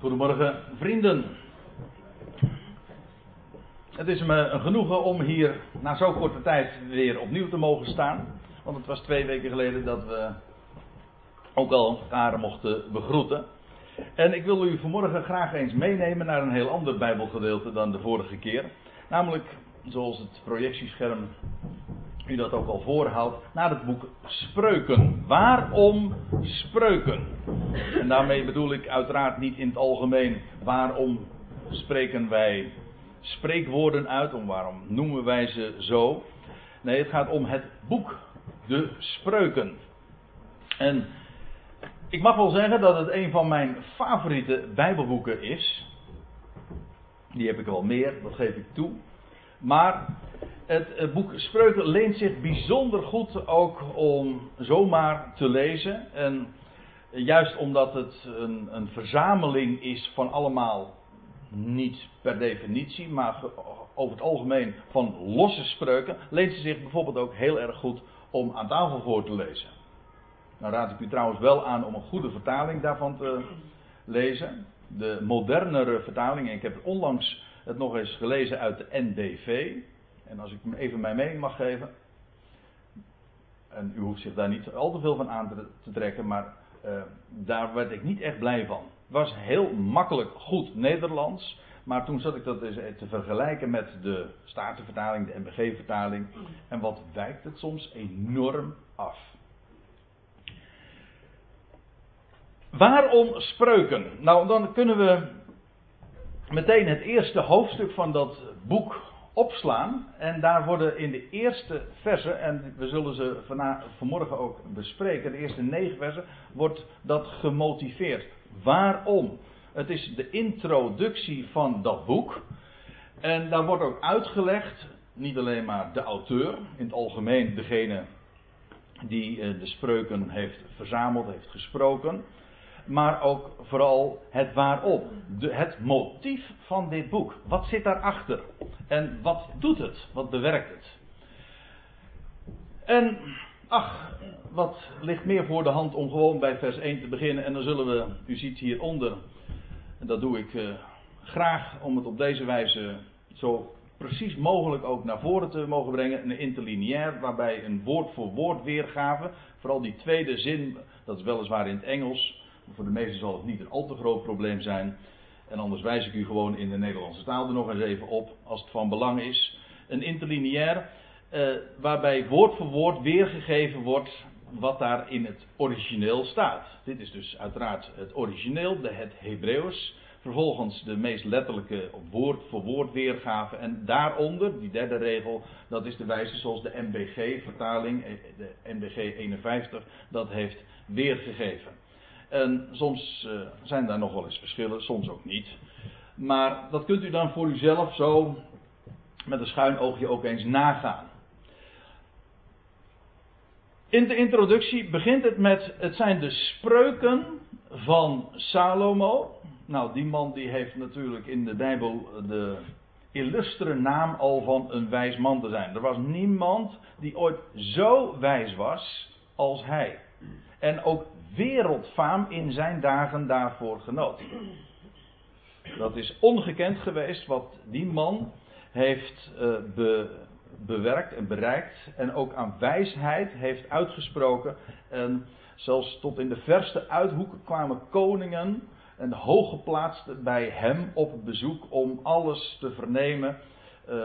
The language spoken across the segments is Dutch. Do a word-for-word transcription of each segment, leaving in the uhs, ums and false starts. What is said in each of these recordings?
Goedemorgen, vrienden. Het is me een genoegen om hier na zo'n korte tijd weer opnieuw te mogen staan. Want het was twee weken geleden dat we ook al elkaar mochten begroeten. En ik wil u vanmorgen graag eens meenemen naar een heel ander Bijbelgedeelte dan de vorige keer. Namelijk, zoals het projectiescherm u dat ook al voorhoudt, naar het boek Spreuken. Waarom Spreuken? En daarmee bedoel ik uiteraard niet in het algemeen waarom spreken wij spreekwoorden uit, om waarom noemen wij ze zo. Nee, het gaat om het boek, de Spreuken. En ik mag wel zeggen dat het een van mijn favoriete Bijbelboeken is. Die heb ik wel meer, dat geef ik toe. Maar het boek Spreuken leent zich bijzonder goed ook om zomaar te lezen. En juist omdat het een, een verzameling is van allemaal, niet per definitie, maar over het algemeen van losse spreuken, leent ze zich bijvoorbeeld ook heel erg goed om aan tafel voor te lezen. Nou raad ik u trouwens wel aan om een goede vertaling daarvan te lezen. De modernere vertaling, ik heb onlangs het nog eens gelezen uit de N D V. En als ik even mijn mening mag geven, en u hoeft zich daar niet al te veel van aan te trekken, maar uh, daar werd ik niet echt blij van. Het was heel makkelijk goed Nederlands, maar toen zat ik dat eens te vergelijken met de Statenvertaling, de N B G-vertaling. En wat wijkt het soms enorm af. Waarom Spreuken? Nou, dan kunnen we meteen het eerste hoofdstuk van dat boek opslaan. En daar worden in de eerste versen, en we zullen ze vanaf, vanmorgen ook bespreken, de eerste negen versen, wordt dat gemotiveerd. Waarom? Het is de introductie van dat boek. En daar wordt ook uitgelegd, niet alleen maar de auteur, in het algemeen degene die de spreuken heeft verzameld, heeft gesproken, maar ook vooral het waarom. De, het motief van dit boek. Wat zit daarachter? En wat doet het? Wat bewerkt het? En ach, wat ligt meer voor de hand om gewoon bij vers één te beginnen. En dan zullen we, u ziet hieronder, en dat doe ik eh, graag om het op deze wijze zo precies mogelijk ook naar voren te mogen brengen. Een interlineair, waarbij een woord voor woord weergave. Vooral die tweede zin, dat is weliswaar in het Engels. Voor de meesten zal het niet een al te groot probleem zijn. En anders wijs ik u gewoon in de Nederlandse taal er nog eens even op, als het van belang is. Een interlineair, eh, waarbij woord voor woord weergegeven wordt wat daar in het origineel staat. Dit is dus uiteraard het origineel, de het Hebreeuws. Vervolgens de meest letterlijke woord voor woord weergave. En daaronder, die derde regel, dat is de wijze zoals de N B G-vertaling, de N B G eenenvijftig, dat heeft weergegeven. En soms uh, zijn daar nog wel eens verschillen, soms ook niet. Maar dat kunt u dan voor uzelf zo met een schuin oogje ook eens nagaan. In de introductie begint het met, het zijn de spreuken van Salomo. Nou, die man die heeft natuurlijk in de Bijbel de illustere naam al van een wijs man te zijn. Er was niemand die ooit zo wijs was als hij. En ook wereldfaam in zijn dagen daarvoor genoot. Dat is ongekend geweest wat die man heeft uh, be, bewerkt en bereikt. En ook aan wijsheid heeft uitgesproken. En zelfs tot in de verste uithoeken kwamen koningen en hooggeplaatsten bij hem op bezoek om alles te vernemen uh,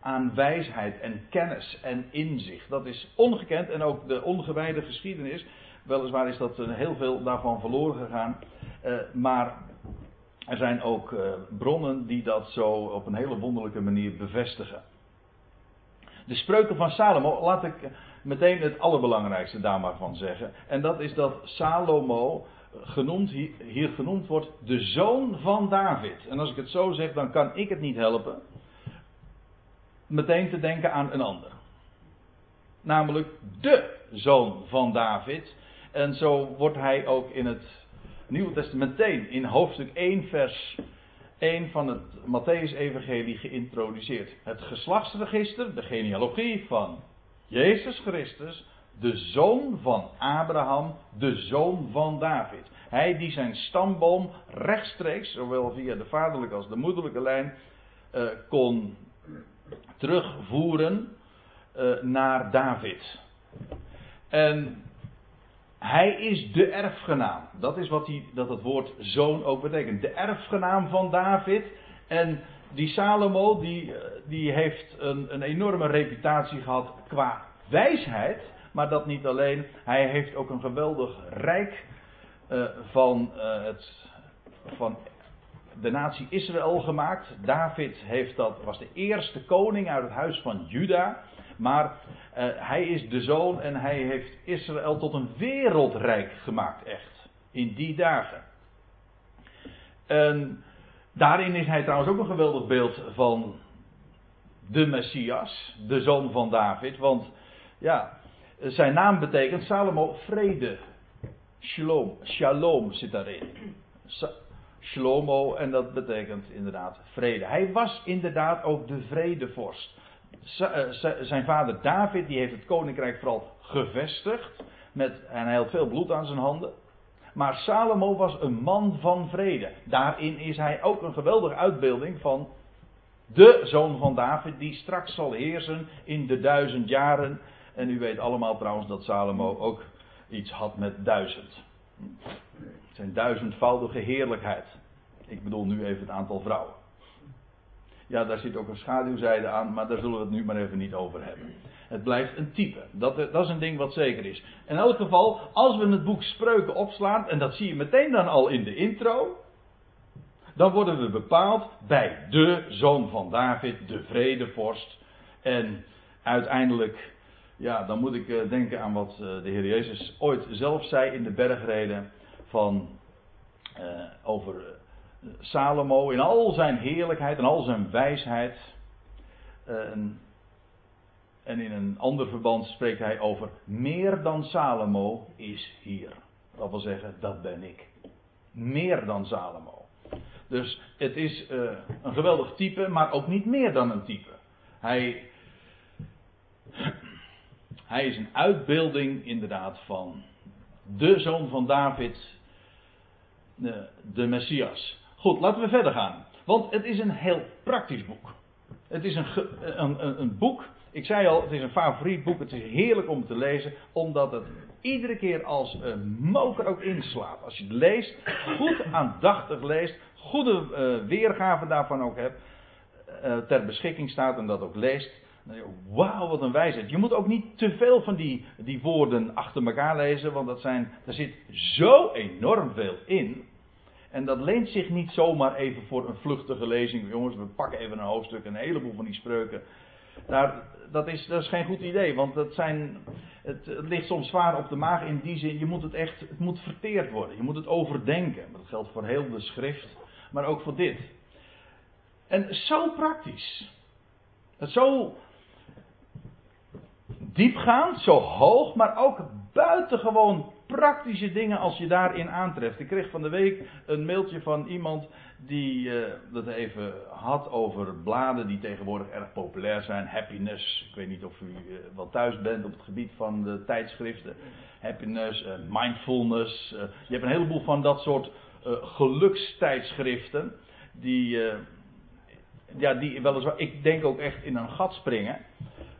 aan wijsheid en kennis en inzicht. Dat is ongekend en ook de ongewijde geschiedenis. Weliswaar is dat heel veel daarvan verloren gegaan. Uh, maar er zijn ook uh, bronnen die dat zo op een hele wonderlijke manier bevestigen. De spreuken van Salomo, laat ik meteen het allerbelangrijkste daar maar van zeggen. En dat is dat Salomo genoemd, hier, hier genoemd wordt de zoon van David. En als ik het zo zeg, dan kan ik het niet helpen meteen te denken aan een ander. Namelijk de zoon van David. En zo wordt hij ook in het Nieuwe Testament meteen in hoofdstuk één vers één van het Matthäus-evangelie geïntroduceerd. Het geslachtsregister, de genealogie van Jezus Christus, de zoon van Abraham, de zoon van David. Hij die zijn stamboom rechtstreeks, zowel via de vaderlijke als de moederlijke lijn, uh, kon terugvoeren uh, naar David. En hij is de erfgenaam. Dat is wat hij, dat het woord zoon ook betekent. De erfgenaam van David. En die Salomo, die, die heeft een, een enorme reputatie gehad qua wijsheid. Maar dat niet alleen. Hij heeft ook een geweldig rijk uh, van, uh, het, van de natie Israël gemaakt. David heeft dat, was de eerste koning uit het huis van Juda. Maar uh, hij is de zoon en hij heeft Israël tot een wereldrijk gemaakt, echt. In die dagen. En daarin is hij trouwens ook een geweldig beeld van de Messias, de zoon van David. Want ja, zijn naam betekent Salomo vrede. Shalom, shalom zit daarin. Sa- Shlomo, en dat betekent inderdaad vrede. Hij was inderdaad ook de vredevorst. Zijn vader David, die heeft het koninkrijk vooral gevestigd. Met, en hij had veel bloed aan zijn handen. Maar Salomo was een man van vrede. Daarin is hij ook een geweldige uitbeelding van de zoon van David, die straks zal heersen in de duizend jaren. En u weet allemaal trouwens dat Salomo ook iets had met duizend. Zijn duizendvoudige heerlijkheid. Ik bedoel nu even het aantal vrouwen. Ja, daar zit ook een schaduwzijde aan, maar daar zullen we het nu maar even niet over hebben. Het blijft een type. Dat, dat is een ding wat zeker is. In elk geval, als we het boek Spreuken opslaan, en dat zie je meteen dan al in de intro, dan worden we bepaald bij de zoon van David, de vredevorst. En uiteindelijk, ja, dan moet ik denken aan wat de Heer Jezus ooit zelf zei in de bergreden van, uh, over Salomo in al zijn heerlijkheid en al zijn wijsheid. En, en in een ander verband spreekt hij over meer dan Salomo is hier. Dat wil zeggen, dat ben ik. Meer dan Salomo. Dus het is uh, een geweldig type, maar ook niet meer dan een type. Hij, hij is een uitbeelding inderdaad van de zoon van David, de, de Messias. Goed, laten we verder gaan. Want het is een heel praktisch boek. Het is een, ge, een, een, een boek. Ik zei al, het is een favoriet boek. Het is heerlijk om te lezen. Omdat het iedere keer als een moker ook inslaat. Als je het leest, goed aandachtig leest. Goede uh, weergave daarvan ook hebt. Uh, ter beschikking staat en dat ook leest. Wauw, wat een wijsheid. Je moet ook niet te veel van die, die woorden achter elkaar lezen. Want dat zijn, daar zit zo enorm veel in. En dat leent zich niet zomaar even voor een vluchtige lezing. Jongens, we pakken even een hoofdstuk en een heleboel van die spreuken. Daar, dat, is, dat is geen goed idee. Want dat zijn, het, het ligt soms zwaar op de maag in die zin. Je moet het echt, het moet verteerd worden. Je moet het overdenken. Dat geldt voor heel de schrift. Maar ook voor dit. En zo praktisch. Het zo diepgaand, zo hoog, maar ook buitengewoon praktische dingen als je daarin aantreft. Ik kreeg van de week een mailtje van iemand die uh, dat even had over bladen die tegenwoordig erg populair zijn. Happiness, ik weet niet of u uh, wel thuis bent op het gebied van de tijdschriften. Happiness, uh, mindfulness. Uh, je hebt een heleboel van dat soort uh, gelukstijdschriften die, uh, ja, die weliswaar, ik denk ook echt in een gat springen.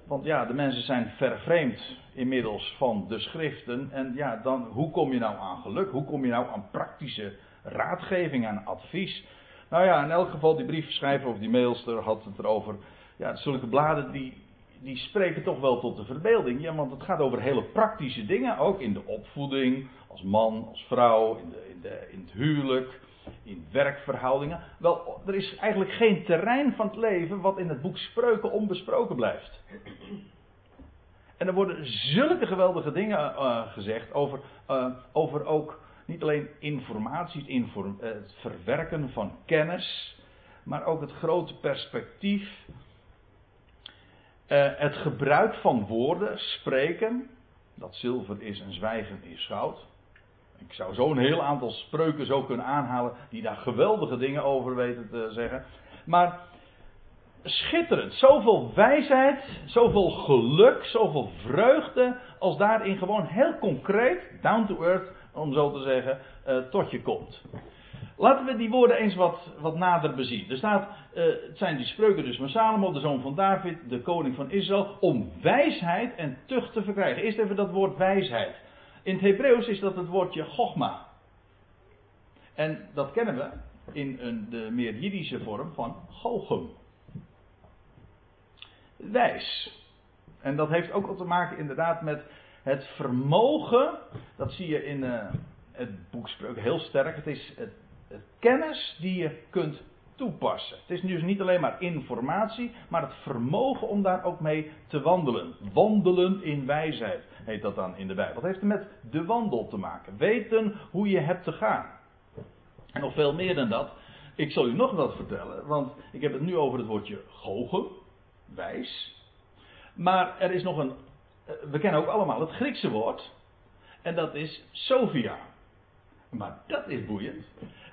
Want ja, de mensen zijn vervreemd inmiddels van de schriften. En ja, dan hoe kom je nou aan geluk? Hoe kom je nou aan praktische raadgeving, aan advies? Nou ja, in elk geval die briefschrijver of die mailster had het erover. Ja, zulke bladen die, die spreken toch wel tot de verbeelding. Ja, want het gaat over hele praktische dingen. Ook in de opvoeding, als man, als vrouw, in, de, in, de, in het huwelijk, in werkverhoudingen. Wel, er is eigenlijk geen terrein van het leven wat in het boek Spreuken onbesproken blijft. En er worden zulke geweldige dingen uh, gezegd over, uh, over ook niet alleen informatie, inform, uh, het verwerken van kennis, maar ook het grote perspectief, uh, het gebruik van woorden, spreken, dat zilver is en zwijgen is goud. Ik zou zo'n heel aantal spreuken zo kunnen aanhalen die daar geweldige dingen over weten te zeggen. Maar schitterend. Zoveel wijsheid, zoveel geluk, zoveel vreugde, als daarin gewoon heel concreet, down to earth, om zo te zeggen, uh, tot je komt. Laten we die woorden eens wat, wat nader bezien. Er staat, uh, het zijn die spreuken dus van Salomo, de zoon van David, de koning van Israël, om wijsheid en tucht te verkrijgen. Eerst even dat woord wijsheid. In het Hebreeuws is dat het woordje chogma. En dat kennen we in een, de meer Jiddische vorm van Gochem. Wijs. En dat heeft ook al te maken inderdaad met het vermogen. Dat zie je in uh, het boek Spreuken heel sterk. Het is het, het kennis die je kunt toepassen. Het is dus niet alleen maar informatie, maar het vermogen om daar ook mee te wandelen. Wandelen in wijsheid heet dat dan in de Bijbel. Dat heeft met de wandel te maken. Weten hoe je hebt te gaan. En nog veel meer dan dat. Ik zal u nog wat vertellen. Want ik heb het nu over het woordje gogen. Wijs. Maar er is nog een... We kennen ook allemaal het Griekse woord. En dat is Sophia. Maar dat is boeiend.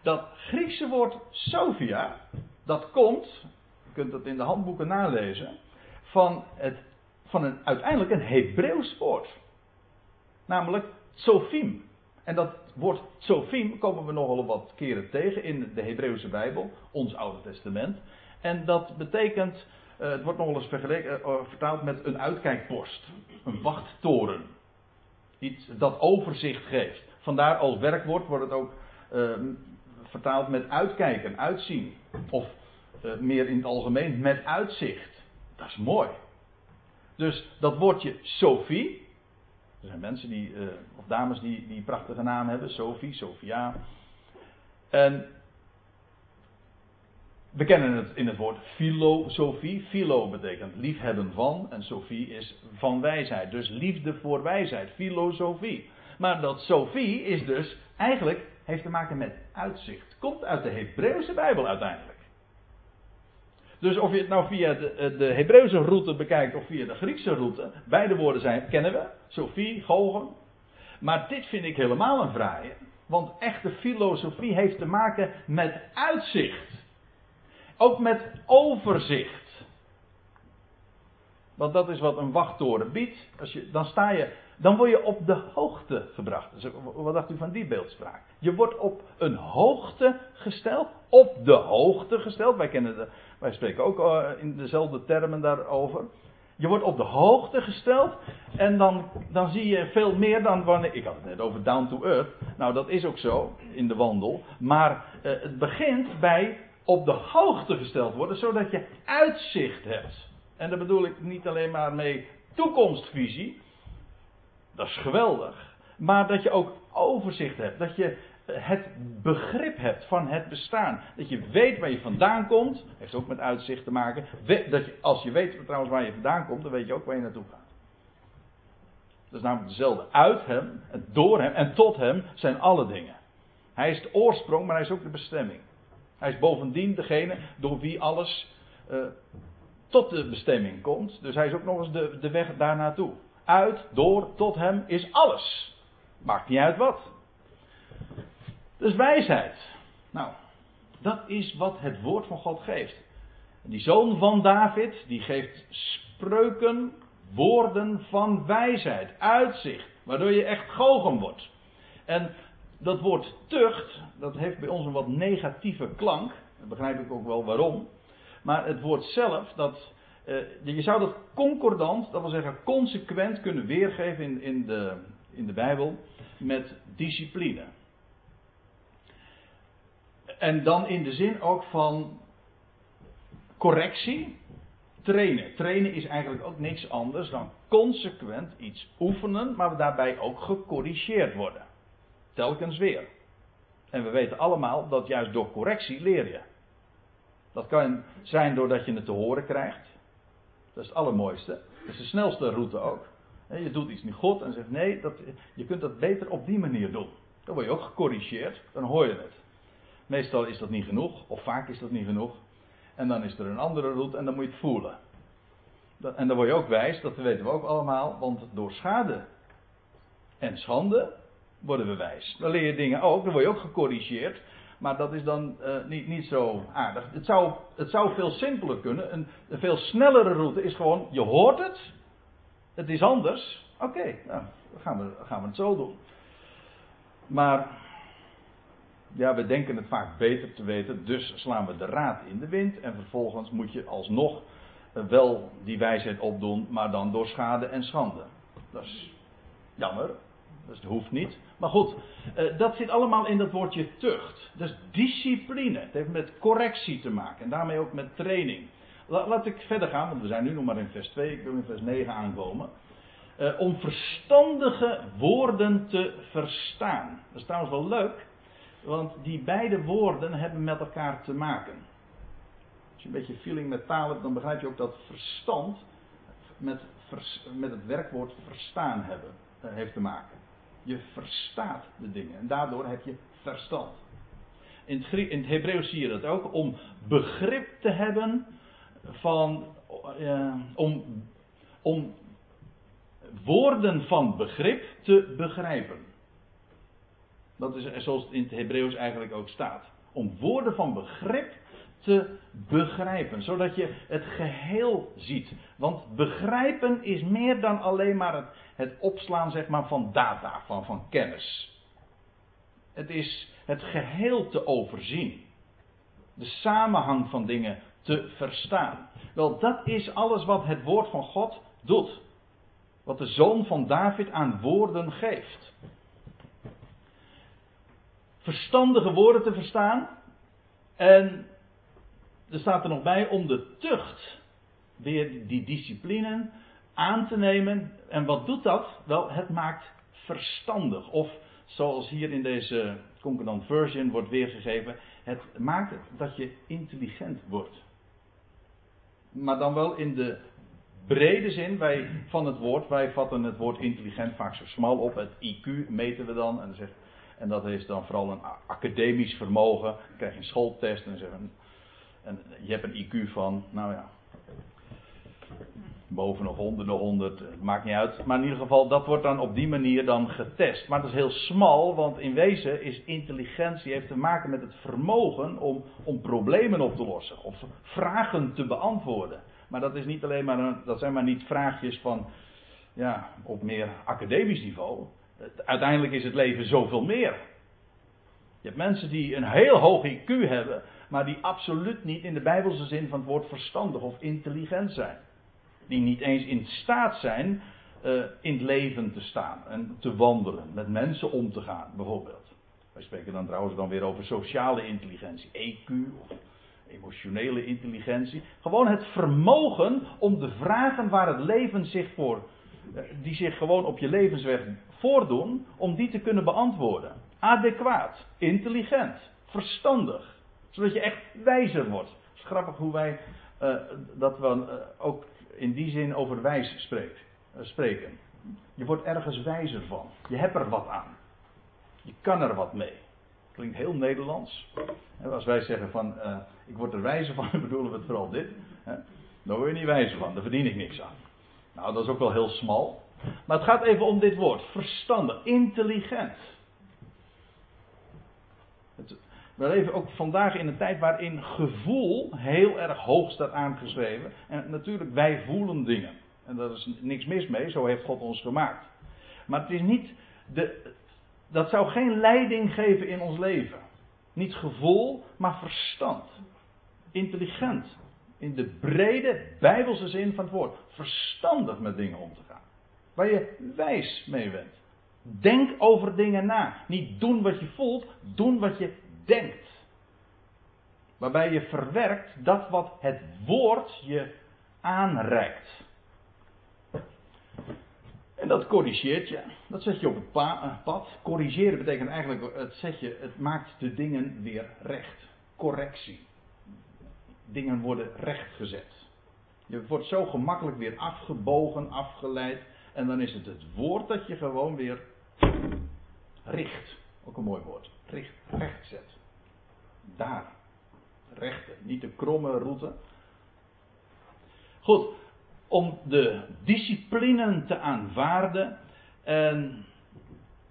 Dat Griekse woord Sophia. Dat komt... Je kunt dat in de handboeken nalezen. Van, het, van een, uiteindelijk een Hebreeuws woord. Namelijk Tsofim. En dat woord Tsofim komen we nogal wat keren tegen in de Hebreeuwse Bijbel, ons Oude Testament. En dat betekent, uh, het wordt nogal eens vergeleken, uh, vertaald met een uitkijkpost, een wachttoren. Iets dat overzicht geeft. Vandaar als werkwoord wordt het ook uh, vertaald met uitkijken, uitzien. Of uh, meer in het algemeen met uitzicht. Dat is mooi. Dus dat woordje Sophie. Er zijn mensen die, uh, of dames die, die prachtige naam hebben. Sophie, Sophia. En we kennen het in het woord filosofie. Philo betekent liefhebben van. En Sophie is van wijsheid. Dus liefde voor wijsheid. Filosofie. Maar dat Sophie is dus eigenlijk, heeft te maken met uitzicht. Komt uit de Hebreeuwse Bijbel uiteindelijk. Dus of je het nou via de, de Hebreeuwse route bekijkt of via de Griekse route. Beide woorden zijn, kennen we. Sophie, Gochem. Maar dit vind ik helemaal een fraaie. Want echte filosofie heeft te maken met uitzicht. Ook met overzicht. Want dat is wat een wachttoren biedt. Als je, dan, sta je, dan word je op de hoogte gebracht. Dus wat dacht u van die beeldspraak? Je wordt op een hoogte gesteld. Op de hoogte gesteld. Wij kennen de... Wij spreken ook uh, in dezelfde termen daarover. Je wordt op de hoogte gesteld. En dan, dan zie je veel meer dan wanneer... Ik had het net over down to earth. Nou, dat is ook zo in de wandel. Maar uh, het begint bij op de hoogte gesteld worden. Zodat je uitzicht hebt. En daar bedoel ik niet alleen maar mee toekomstvisie. Dat is geweldig. Maar dat je ook overzicht hebt. Dat je... het begrip hebt van het bestaan. Dat je weet waar je vandaan komt. Heeft ook met uitzicht te maken. Dat je, als je weet trouwens waar je vandaan komt, dan weet je ook waar je naartoe gaat. Dat is namelijk dezelfde. Uit hem, door hem en tot hem zijn alle dingen. Hij is de oorsprong, maar hij is ook de bestemming. Hij is bovendien degene door wie alles uh, tot de bestemming komt. Dus hij is ook nog eens de, de weg daar naartoe. Uit, door, tot hem is alles. Maakt niet uit wat. Dus wijsheid. Nou, dat is wat het woord van God geeft. Die zoon van David, die geeft spreuken, woorden van wijsheid, uitzicht, waardoor je echt Gochem wordt. En dat woord tucht, dat heeft bij ons een wat negatieve klank. Dat begrijp ik ook wel waarom. Maar het woord zelf, dat, eh, je zou dat concordant, dat wil zeggen consequent kunnen weergeven in, in, de, in de Bijbel met discipline. En dan in de zin ook van correctie, trainen. Trainen is eigenlijk ook niks anders dan consequent iets oefenen, maar daarbij ook gecorrigeerd worden. Telkens weer. En we weten allemaal dat juist door correctie leer je. Dat kan zijn doordat je het te horen krijgt. Dat is het allermooiste. Dat is de snelste route ook. Je doet iets niet goed en zegt nee, dat, je kunt dat beter op die manier doen. Dan word je ook gecorrigeerd, dan hoor je het. Meestal is dat niet genoeg, of vaak is dat niet genoeg. En dan is er een andere route en dan moet je het voelen. En dan word je ook wijs, dat weten we ook allemaal. Want door schade en schande worden we wijs. Dan leer je dingen ook, dan word je ook gecorrigeerd. Maar dat is dan uh, niet, niet zo aardig. Het zou, het zou veel simpeler kunnen. Een, een veel snellere route is gewoon, je hoort het. Het is anders. Oké, okay, nou, dan gaan we, gaan we het zo doen. Maar, ja, we denken het vaak beter te weten. Dus slaan we de raad in de wind. En vervolgens moet je alsnog uh, wel die wijsheid opdoen. Maar dan door schade en schande. Dat is jammer. Dus het hoeft niet. Maar goed, uh, dat zit allemaal in dat woordje tucht. Dus discipline. Het heeft met correctie te maken. En daarmee ook met training. La, laat ik verder gaan, want we zijn nu nog maar in vers twee. Ik wil in vers negen aankomen. Uh, om verstandige woorden te verstaan. Dat is trouwens wel leuk. Want die beide woorden hebben met elkaar te maken. Als je een beetje feeling met taal hebt, dan begrijp je ook dat verstand met, vers, met het werkwoord verstaan hebben, uh, heeft te maken. Je verstaat de dingen en daardoor heb je verstand. In het, Grie- in het Hebreeuws zie je dat ook. Om begrip te hebben van... Uh, om, om woorden van begrip te begrijpen. Dat is zoals het in het Hebreeuws eigenlijk ook staat. Om woorden van begrip te begrijpen. Zodat je het geheel ziet. Want begrijpen is meer dan alleen maar het, het opslaan, zeg maar, van data, van, van kennis. Het is het geheel te overzien. De samenhang van dingen te verstaan. Wel, dat is alles wat het woord van God doet. Wat de zoon van David aan woorden geeft. Verstandige woorden te verstaan. En er staat er nog bij om de tucht, weer die discipline, aan te nemen. En wat doet dat? Wel, het maakt verstandig. Of zoals hier in deze Concordant Version wordt weergegeven, het maakt het dat je intelligent wordt. Maar dan wel in de brede zin wij, van het woord. Wij vatten het woord intelligent vaak zo smal op. Het I Q meten we dan. En dan zegt... En dat is dan vooral een academisch vermogen. Dan krijg je een schooltest en, een, en je hebt een I Q van, nou ja, boven of onder de honderd, het maakt niet uit. Maar in ieder geval, dat wordt dan op die manier dan getest. Maar dat is heel smal, want in wezen is intelligentie heeft te maken met het vermogen om, om problemen op te lossen. Of vragen te beantwoorden. Maar dat is niet alleen maar, een, dat zijn maar niet vraagjes van, ja, op meer academisch niveau. Uiteindelijk is het leven zoveel meer. Je hebt mensen die een heel hoog I Q hebben, maar die absoluut niet in de Bijbelse zin van het woord verstandig of intelligent zijn. Die niet eens in staat zijn uh, in het leven te staan en te wandelen, met mensen om te gaan, bijvoorbeeld. Wij spreken dan trouwens dan weer over sociale intelligentie, E Q of emotionele intelligentie. Gewoon het vermogen om de vragen waar het leven zich voor, uh, die zich gewoon op je levensweg voordoen, om die te kunnen beantwoorden. Adequaat, intelligent, verstandig. Zodat je echt wijzer wordt. Het is grappig hoe wij uh, dat we uh, ook in die zin over wijs spreekt, uh, spreken. Je wordt ergens wijzer van. Je hebt er wat aan. Je kan er wat mee. Klinkt heel Nederlands. En als wij zeggen van uh, ik word er wijzer van, bedoelen we het vooral dit. Hè? Daar word je niet wijzer van, daar verdien ik niks aan. Nou, dat is ook wel heel smal. Maar het gaat even om dit woord. Verstandig. Intelligent. Het, we leven ook vandaag in een tijd waarin gevoel heel erg hoog staat aangeschreven. En natuurlijk, wij voelen dingen. En daar is niks mis mee. Zo heeft God ons gemaakt. Maar het is niet... De, dat zou geen leiding geven in ons leven. Niet gevoel, maar verstand. Intelligent. In de brede, Bijbelse zin van het woord. Verstandig met dingen om te gaan. Waar je wijs mee bent. Denk over dingen na. Niet doen wat je voelt, doen wat je denkt. Waarbij je verwerkt dat wat het woord je aanreikt. En dat corrigeert je. Dat zet je op het pa- pad. Corrigeren betekent eigenlijk, het, zet je, het maakt de dingen weer recht. Correctie. Dingen worden rechtgezet. Je wordt zo gemakkelijk weer afgebogen, afgeleid. En dan is het het woord dat je gewoon weer richt. Ook een mooi woord. Richt, recht zet. Daar. Rechten. Niet de kromme route. Goed. Om de disciplinen te aanvaarden. En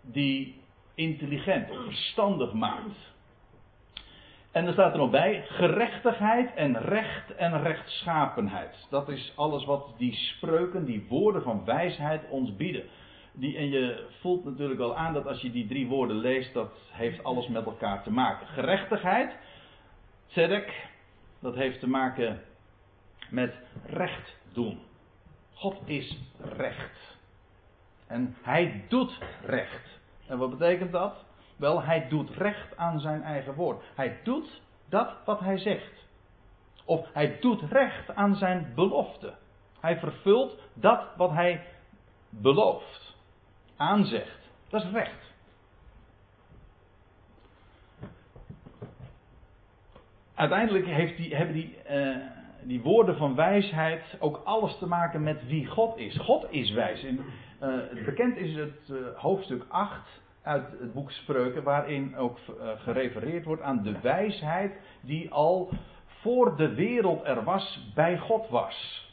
die intelligent of verstandig maakt. En er staat er nog bij, gerechtigheid en recht en rechtschapenheid. Dat is alles wat die spreuken, die woorden van wijsheid ons bieden. Die, en je voelt natuurlijk al aan dat als je die drie woorden leest, dat heeft alles met elkaar te maken. Gerechtigheid, tzedek, dat heeft te maken met recht doen. God is recht. En hij doet recht. En wat betekent dat? Wel, hij doet recht aan zijn eigen woord. Hij doet dat wat hij zegt. Of hij doet recht aan zijn belofte. Hij vervult dat wat hij belooft. Aanzegt. Dat is recht. Uiteindelijk heeft die, hebben die, uh, die woorden van wijsheid ook alles te maken met wie God is. God is wijs. En, uh, bekend is het uh, hoofdstuk acht... uit het boek Spreuken, waarin ook gerefereerd wordt aan de wijsheid die al voor de wereld er was, bij God was.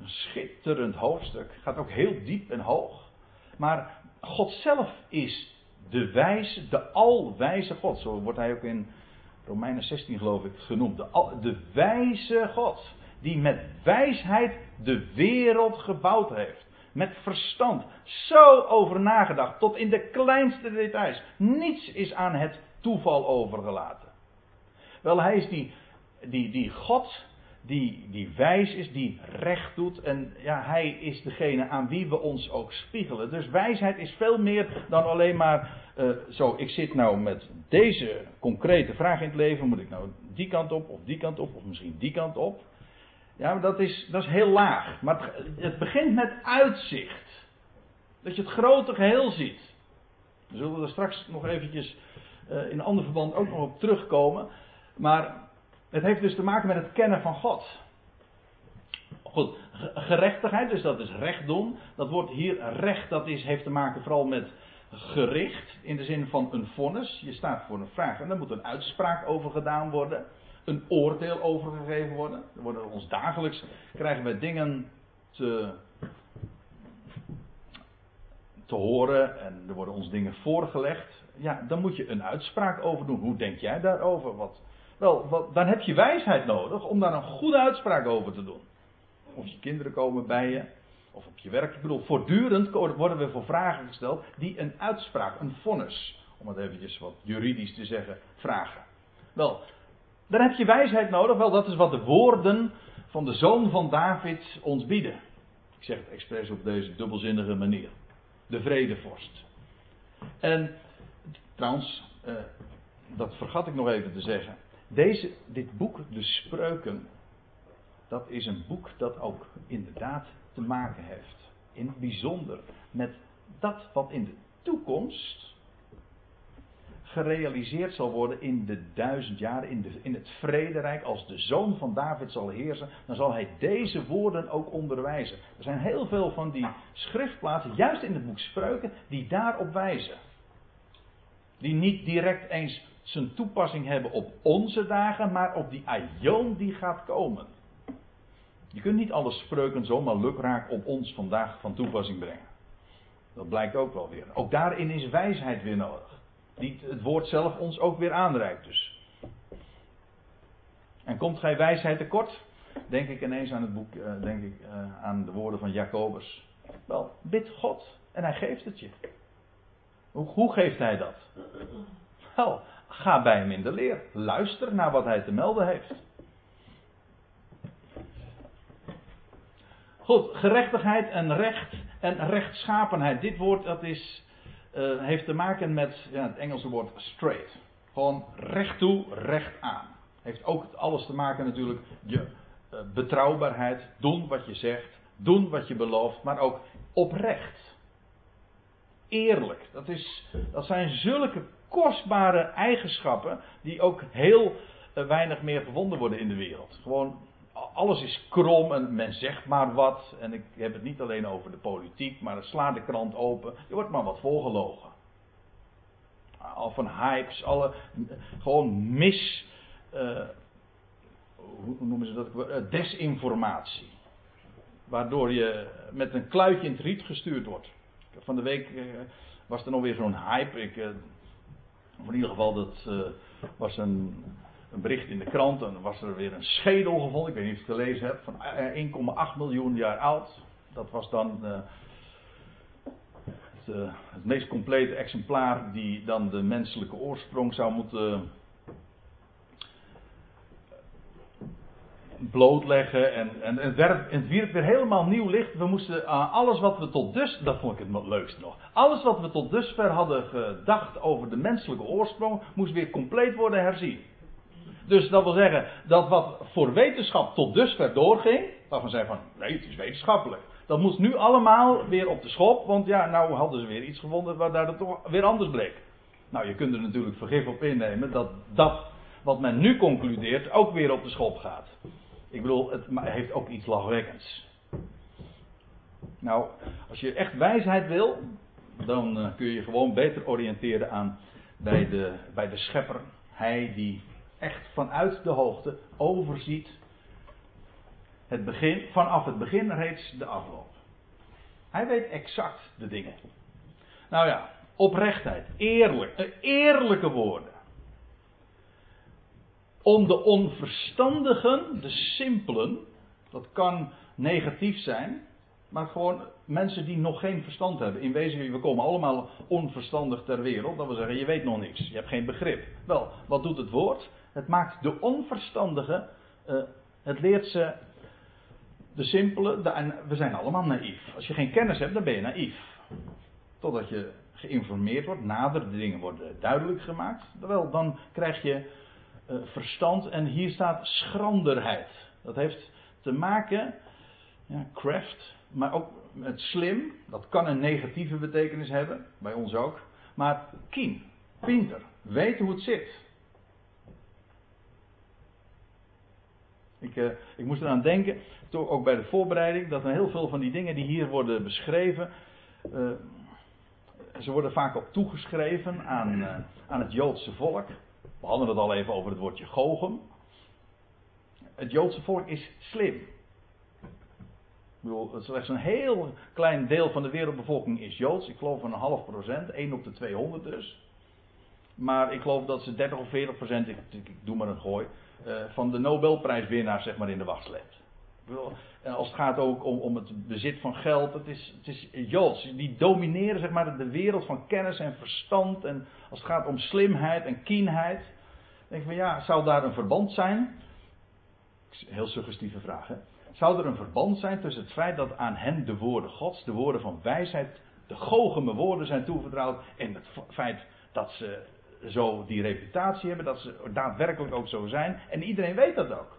Een schitterend hoofdstuk, gaat ook heel diep en hoog. Maar God zelf is de wijze, de alwijze God. Zo wordt hij ook in Romeinen zestien geloof ik genoemd. De, al, de wijze God, die met wijsheid de wereld gebouwd heeft. Met verstand. Zo over nagedacht. Tot in de kleinste details. Niets is aan het toeval overgelaten. Wel, hij is die, die, die God. Die, die wijs is. Die recht doet. En ja, hij is degene aan wie we ons ook spiegelen. Dus wijsheid is veel meer dan alleen maar. Uh, zo, ik zit nou met deze concrete vraag in het leven. Moet ik nou die kant op? Of die kant op? Of misschien die kant op? Ja, maar dat is, dat is heel laag. Maar het, het begint met uitzicht. Dat je het grote geheel ziet. We zullen er straks nog eventjes uh, in een ander verband ook nog op terugkomen. Maar het heeft dus te maken met het kennen van God. Goed, gerechtigheid, dus dat is recht doen. Dat wordt hier recht, dat is, heeft te maken vooral met gericht. In de zin van een vonnis. Je staat voor een vraag en daar moet een uitspraak over gedaan worden. Een oordeel overgegeven worden. Er worden ons dagelijks, krijgen wij dingen te, te horen en er worden ons dingen voorgelegd. Ja, dan moet je een uitspraak over doen. Hoe denk jij daarover? Wat, wel, wat, dan heb je wijsheid nodig om daar een goede uitspraak over te doen. Of je kinderen komen bij je, of op je werk. Ik bedoel, voortdurend worden we voor vragen gesteld die een uitspraak, een vonnis, om het eventjes wat juridisch te zeggen, vragen. Wel. Dan heb je wijsheid nodig. Wel, dat is wat de woorden van de zoon van David ons bieden. Ik zeg het expres op deze dubbelzinnige manier. De vredevorst. En trouwens, eh, dat vergat ik nog even te zeggen. Deze, dit boek, de Spreuken, dat is een boek dat ook inderdaad te maken heeft. In het bijzonder met dat wat in de toekomst gerealiseerd zal worden in de duizend jaren, in, de, in het vrederijk, als de zoon van David zal heersen, dan zal hij deze woorden ook onderwijzen. Er zijn heel veel van die schriftplaatsen, juist in het boek Spreuken, die daarop wijzen. Die niet direct eens zijn toepassing hebben op onze dagen, maar op die aion die gaat komen. Je kunt niet alle spreuken zomaar lukraak op ons vandaag van toepassing brengen. Dat blijkt ook wel weer. Ook daarin is wijsheid weer nodig. Die het woord zelf ons ook weer aanreikt dus. En komt gij wijsheid tekort? Denk ik ineens aan het boek, uh, denk ik uh, aan de woorden van Jacobus. Wel, bid God en hij geeft het je. Hoe, hoe geeft hij dat? Wel, ga bij hem in de leer. Luister naar wat hij te melden heeft. Goed, gerechtigheid en recht en rechtschapenheid. Dit woord dat is... Uh, heeft te maken met ja, het Engelse woord straight. Gewoon recht toe, recht aan. Heeft ook alles te maken natuurlijk je uh, betrouwbaarheid. Doen wat je zegt. Doen wat je belooft. Maar ook oprecht. Eerlijk. Dat, is, dat zijn zulke kostbare eigenschappen die ook heel uh, weinig meer gevonden worden in de wereld. Gewoon alles is krom en men zegt maar wat. En ik heb het niet alleen over de politiek, maar sla de krant open. Je wordt maar wat volgelogen. Al van hypes, alle, gewoon mis... Uh, hoe noemen ze dat? Uh, desinformatie. Waardoor je met een kluitje in het riet gestuurd wordt. Van de week uh, was er nog weer zo'n hype. Ik, uh, in ieder geval, dat uh, was een, een bericht in de krant. En was er weer een schedel gevonden. Ik weet niet of je het gelezen hebt. Van één komma acht miljoen jaar oud. Dat was dan uh, het, uh, het meest complete exemplaar die dan de menselijke oorsprong zou moeten blootleggen. En, en, en het, werd, het wierp weer helemaal nieuw licht. We moesten aan uh, alles wat we tot dusver, dat vond ik het leukste nog. Alles wat we tot dusver hadden gedacht over de menselijke oorsprong moest weer compleet worden herzien. Dus dat wil zeggen dat wat voor wetenschap tot dusver doorging, waarvan zei van nee, het is wetenschappelijk. Dat moest nu allemaal weer op de schop, want ja, nou hadden ze weer iets gevonden waar dat toch weer anders bleek. Nou, je kunt er natuurlijk vergif op innemen dat dat wat men nu concludeert ook weer op de schop gaat. Ik bedoel, het heeft ook iets lachwekkends. Nou, als je echt wijsheid wil, dan uh, kun je je gewoon beter oriënteren aan bij de, bij de schepper. Hij die echt vanuit de hoogte overziet het begin, vanaf het begin reeds de afloop. Hij weet exact de dingen. Nou ja, oprechtheid, eerlijk, eerlijke woorden. Om de onverstandigen, de simpelen, dat kan negatief zijn, maar gewoon mensen die nog geen verstand hebben. In wezen, we komen allemaal onverstandig ter wereld. Dat wil zeggen, je weet nog niks, je hebt geen begrip. Wel, wat doet het woord? Het maakt de onverstandigen, uh, het leert ze, de simpelen, de, we zijn allemaal naïef. Als je geen kennis hebt, dan ben je naïef. Totdat je geïnformeerd wordt, nader de dingen worden duidelijk gemaakt. Wel, dan krijg je Uh, verstand, en hier staat schranderheid. Dat heeft te maken, ja, craft, maar ook met slim. Dat kan een negatieve betekenis hebben, bij ons ook. Maar keen, pinter, weet hoe het zit. Ik, uh, ik moest eraan denken, toch ook bij de voorbereiding, dat er heel veel van die dingen die hier worden beschreven, uh, ze worden vaak op toegeschreven aan, uh, aan het Joodse volk. We hadden het al even over het woordje Gochem. Het Joodse volk is slim. Ik bedoel, slechts een heel klein deel van de wereldbevolking is Joods. Ik geloof van een half procent, één op de tweehonderd dus. Maar ik geloof dat ze dertig of veertig procent, ik, ik doe maar een gooi, uh, van de Nobelprijswinnaars zeg maar in de wacht slept. En als het gaat ook om, om het bezit van geld, het is, het is Joods. Die domineren zeg maar de wereld van kennis en verstand. En als het gaat om slimheid en kienheid. Denk ik van ja, zou daar een verband zijn? Heel suggestieve vraag, hè? Zou er een verband zijn tussen het feit dat aan hen de woorden Gods, de woorden van wijsheid, de goocheme woorden zijn toevertrouwd. En het feit dat ze zo die reputatie hebben, dat ze daadwerkelijk ook zo zijn. En iedereen weet dat ook.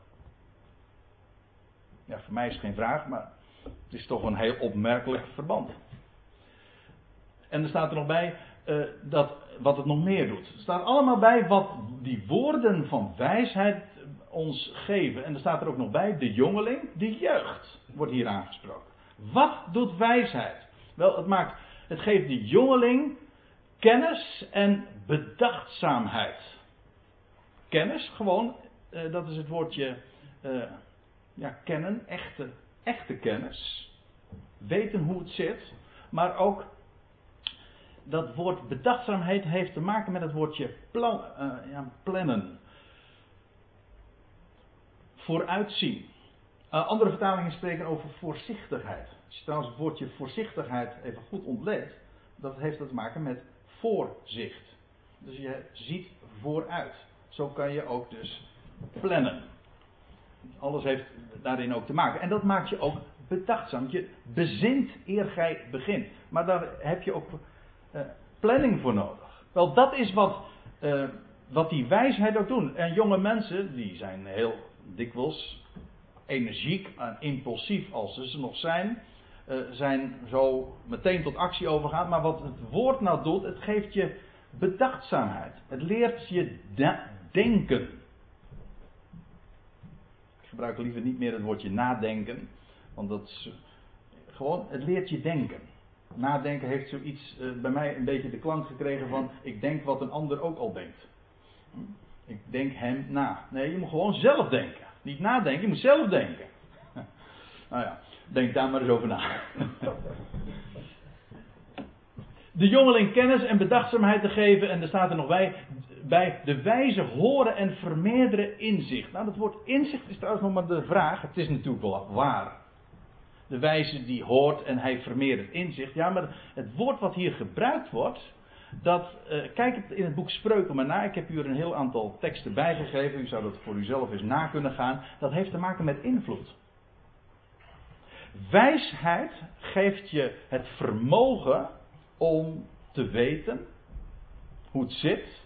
Ja, voor mij is het geen vraag, maar het is toch een heel opmerkelijk verband. En er staat er nog bij uh, dat, wat het nog meer doet. Er staat allemaal bij wat die woorden van wijsheid ons geven. En er staat er ook nog bij, de jongeling, de jeugd, wordt hier aangesproken. Wat doet wijsheid? Wel, het, maakt, het geeft de jongeling kennis en bedachtzaamheid. Kennis, gewoon, uh, dat is het woordje... Uh, Ja, kennen, echte, echte kennis. Weten hoe het zit. Maar ook dat woord bedachtzaamheid heeft te maken met het woordje plan, uh, ja, plannen. Vooruitzien. Uh, andere vertalingen spreken over voorzichtigheid. Als je trouwens het woordje voorzichtigheid even goed ontleedt, dat heeft te maken met voorzicht. Dus je ziet vooruit. Zo kan je ook dus plannen. Alles heeft daarin ook te maken. En dat maakt je ook bedachtzaam. Je bezint eer gij begint. Maar daar heb je ook uh, planning voor nodig. Wel, dat is wat, uh, wat die wijsheid ook doen. En jonge mensen, die zijn heel dikwijls energiek en impulsief als ze, ze nog zijn. Uh, zijn zo meteen tot actie overgaan. Maar wat het woord nou doet, het geeft je bedachtzaamheid. Het leert je de- denken. Ik gebruik liever niet meer het woordje nadenken. Want dat is gewoon, het leert je denken. Nadenken heeft zoiets uh, bij mij een beetje de klank gekregen van ik denk wat een ander ook al denkt. Ik denk hem na. Nee, je moet gewoon zelf denken. Niet nadenken, je moet zelf denken. Nou ja, denk daar maar eens over na. De jongeling kennis en bedachtzaamheid te geven. En er staat er nog bij, bij de wijze horen en vermeerderen inzicht. Nou, dat woord inzicht is trouwens nog maar de vraag. Het is natuurlijk wel waar. De wijze die hoort en hij vermeerdert inzicht. Ja, maar het woord wat hier gebruikt wordt, dat, uh, kijk het in het boek Spreuken maar na. Ik heb u er een heel aantal teksten bij gegeven. U zou dat voor uzelf eens na kunnen gaan. Dat heeft te maken met invloed. Wijsheid geeft je het vermogen om te weten hoe het zit,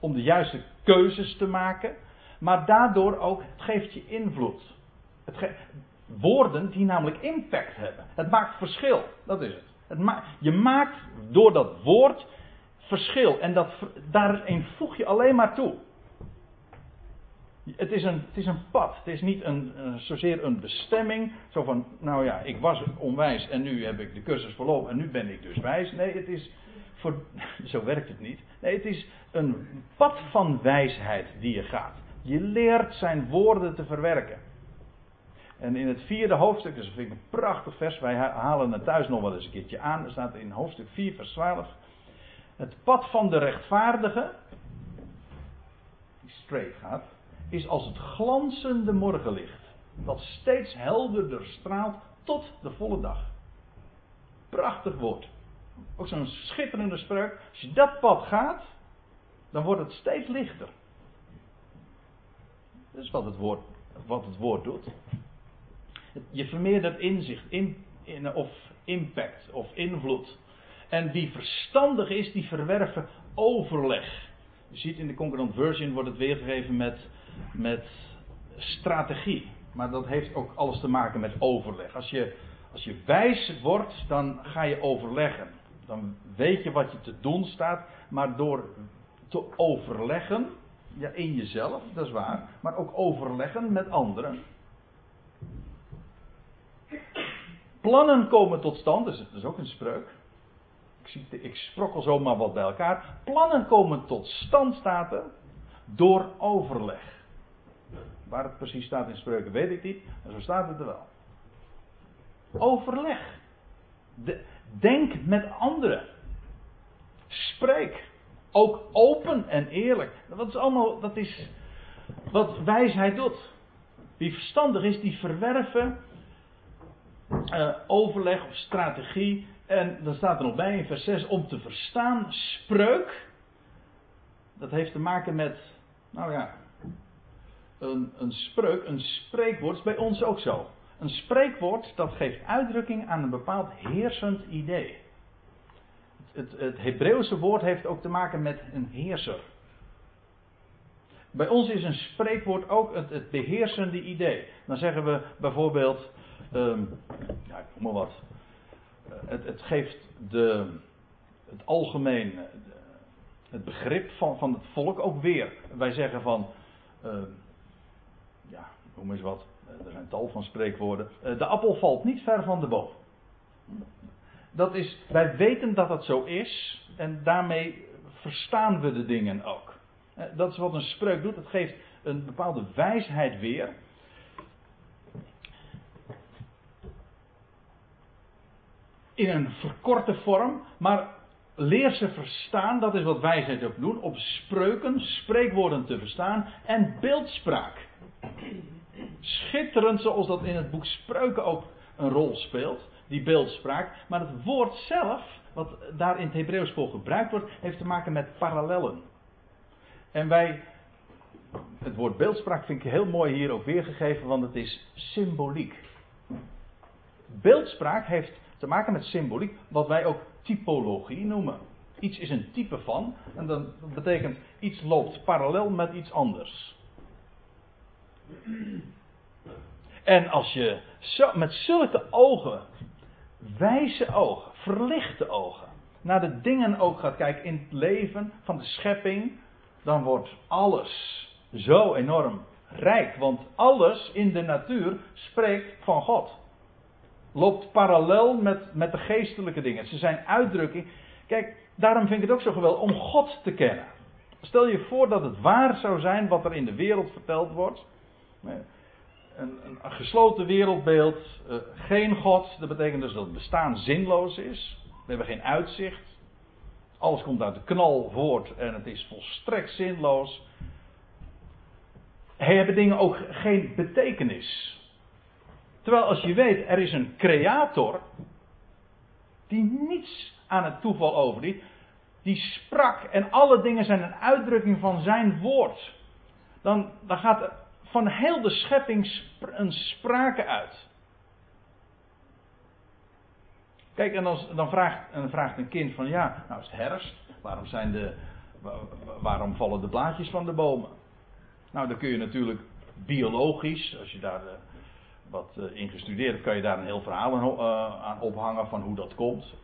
om de juiste keuzes te maken, maar daardoor ook, het geeft je invloed. Het ge- woorden die namelijk impact hebben. Het maakt verschil, dat is het. het ma- je maakt door dat woord verschil en dat, daarin voeg je alleen maar toe. Het is, een, het is een pad, het is niet een, zozeer een bestemming, zo van, nou ja, ik was onwijs en nu heb ik de cursus verlopen en nu ben ik dus wijs. Nee, het is, voor, zo werkt het niet. Nee, het is een pad van wijsheid die je gaat. Je leert zijn woorden te verwerken. En in het vierde hoofdstuk, dus dat vind ik een prachtig vers, wij halen het thuis nog wel eens een keertje aan, er staat in hoofdstuk vier vers twaalf, het pad van de rechtvaardige, die straight gaat, is als het glanzende morgenlicht, dat steeds helderder straalt tot de volle dag. Prachtig woord. Ook zo'n schitterende spreuk. Als je dat pad gaat, dan wordt het steeds lichter. Dat is wat het woord, wat het woord doet. Je vermeerdert inzicht, in, in, of impact, of invloed. En wie verstandig is, die verwerven overleg. Je ziet in de Concordant Version wordt het weergegeven met, met strategie. Maar dat heeft ook alles te maken met overleg. Als je, als je wijs wordt, dan ga je overleggen. Dan weet je wat je te doen staat. Maar door te overleggen, ja, in jezelf, dat is waar. Maar ook overleggen met anderen. Plannen komen tot stand, dus dat is ook een spreuk. Ik sprokkel zomaar wat bij elkaar. Plannen komen tot stand, staat er, door overleg. Waar het precies staat in Spreuken weet ik niet, maar zo staat het er wel. Overleg. De, denk met anderen. Spreek. Ook open en eerlijk. Dat is allemaal, dat is wat wijsheid doet. Wie verstandig is, die verwerven uh, overleg of strategie. En dan staat er nog bij in vers zes, om te verstaan, spreuk. Dat heeft te maken met, nou ja, een, een spreuk, een spreekwoord, is bij ons ook zo. Een spreekwoord, dat geeft uitdrukking aan een bepaald heersend idee. Het, het, het Hebreeuwse woord heeft ook te maken met een heerser. Bij ons is een spreekwoord ook het, het beheersende idee. Dan zeggen we bijvoorbeeld, um, ja, ik noem maar wat. Het, het geeft de, het algemeen het begrip van, van het volk ook weer. Wij zeggen van, uh, ja, noem eens wat, er zijn tal van spreekwoorden. Uh, de appel valt niet ver van de boom. Dat is, wij weten dat dat zo is en daarmee verstaan we de dingen ook. Uh, dat is wat een spreuk doet, het geeft een bepaalde wijsheid weer. In een verkorte vorm, maar leer ze verstaan, dat is wat wijsheid ook doen, op spreuken, spreekwoorden te verstaan en beeldspraak. Schitterend zoals dat in het boek Spreuken ook een rol speelt, die beeldspraak, maar het woord zelf, wat daar in het Hebreeuws voor gebruikt wordt, heeft te maken met parallellen. En wij, het woord beeldspraak vind ik heel mooi hier ook weergegeven, want het is symboliek. Beeldspraak heeft te maken met symboliek, wat wij ook typologie noemen. Iets is een type van, en dat betekent iets loopt parallel met iets anders. En als je zo, met zulke ogen, wijze ogen, verlichte ogen, naar de dingen ook gaat kijken in het leven van de schepping, dan wordt alles zo enorm rijk, want alles in de natuur spreekt van God. Loopt parallel met, met de geestelijke dingen. Ze zijn uitdrukking. Kijk, daarom vind ik het ook zo geweldig om God te kennen. Stel je voor dat het waar zou zijn wat er in de wereld verteld wordt. Een, een gesloten wereldbeeld. Uh, geen God. Dat betekent dus dat het bestaan zinloos is. We hebben geen uitzicht. Alles komt uit de knal voort en het is volstrekt zinloos. Hebben dingen ook geen betekenis. Terwijl als je weet, er is een creator die niets aan het toeval overliet, die sprak en alle dingen zijn een uitdrukking van zijn woord. Dan, dan gaat er van heel de schepping een sprake uit. Kijk, en als, dan, vraagt, en dan vraagt een kind van ja, nou is het herfst, waarom, zijn de, waarom vallen de blaadjes van de bomen? Nou, dan kun je natuurlijk biologisch, als je daar uh, wat uh, in gestudeerd hebt, kan je daar een heel verhaal aan, uh, aan ophangen van hoe dat komt.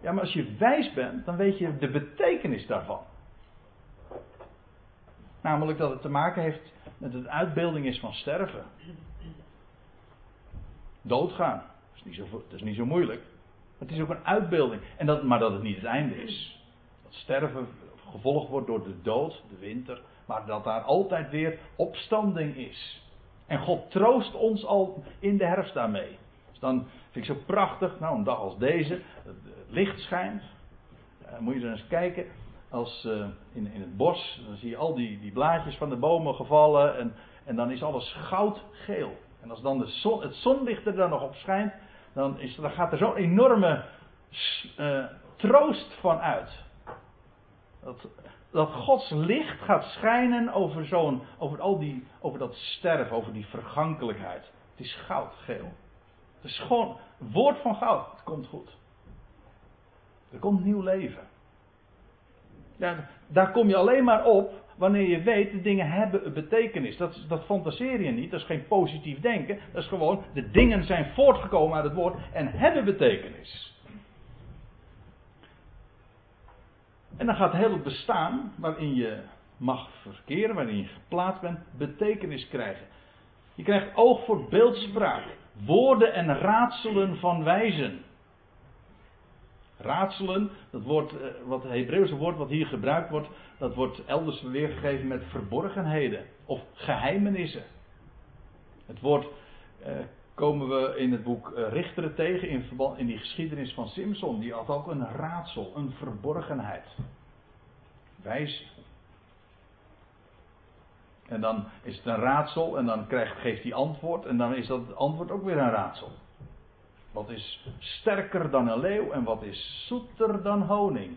Ja, maar als je wijs bent, dan weet je de betekenis daarvan. Namelijk dat het te maken heeft met het uitbeelding is van sterven. Doodgaan. Dat is niet zo, dat is niet zo moeilijk. Maar het is ook een uitbeelding. En dat, maar dat het niet het einde is. Dat sterven gevolgd wordt door de dood, de winter. Maar dat daar altijd weer opstanding is. En God troost ons al in de herfst daarmee. Dus dan vind ik zo prachtig, nou een dag als deze, het licht schijnt. Uh, moet je er eens kijken. Als uh, in, in het bos, dan zie je al die, die blaadjes van de bomen gevallen. En, en dan is alles goudgeel. En als dan de zon, het zonlicht er dan nog op schijnt, dan, is, dan gaat er zo'n enorme uh, troost van uit. Dat, dat Gods licht gaat schijnen over, zo'n, over, al die, over dat sterven, over die vergankelijkheid. Het is goudgeel. Het is gewoon woord van goud. Het komt goed. Er komt nieuw leven. Ja, daar kom je alleen maar op wanneer je weet de dingen hebben een betekenis. Dat, dat fantaseer je niet. Dat is geen positief denken. Dat is gewoon de dingen zijn voortgekomen uit het woord en hebben betekenis. En dan gaat heel het bestaan waarin je mag verkeren, waarin je geplaatst bent, betekenis krijgen. Je krijgt oog voor beeldspraak, woorden en raadselen van wijzen. Raadselen, dat woord, wat het Hebreeuwse woord wat hier gebruikt wordt, dat wordt elders weergegeven met verborgenheden of geheimenissen. Het woord eh, komen we in het boek Richteren tegen in, verband, in die geschiedenis van Simson. Die had ook een raadsel, een verborgenheid. Wijs. En dan is het een raadsel en dan krijgt, geeft hij antwoord en dan is dat antwoord ook weer een raadsel. Wat is sterker dan een leeuw en wat is zoeter dan honing?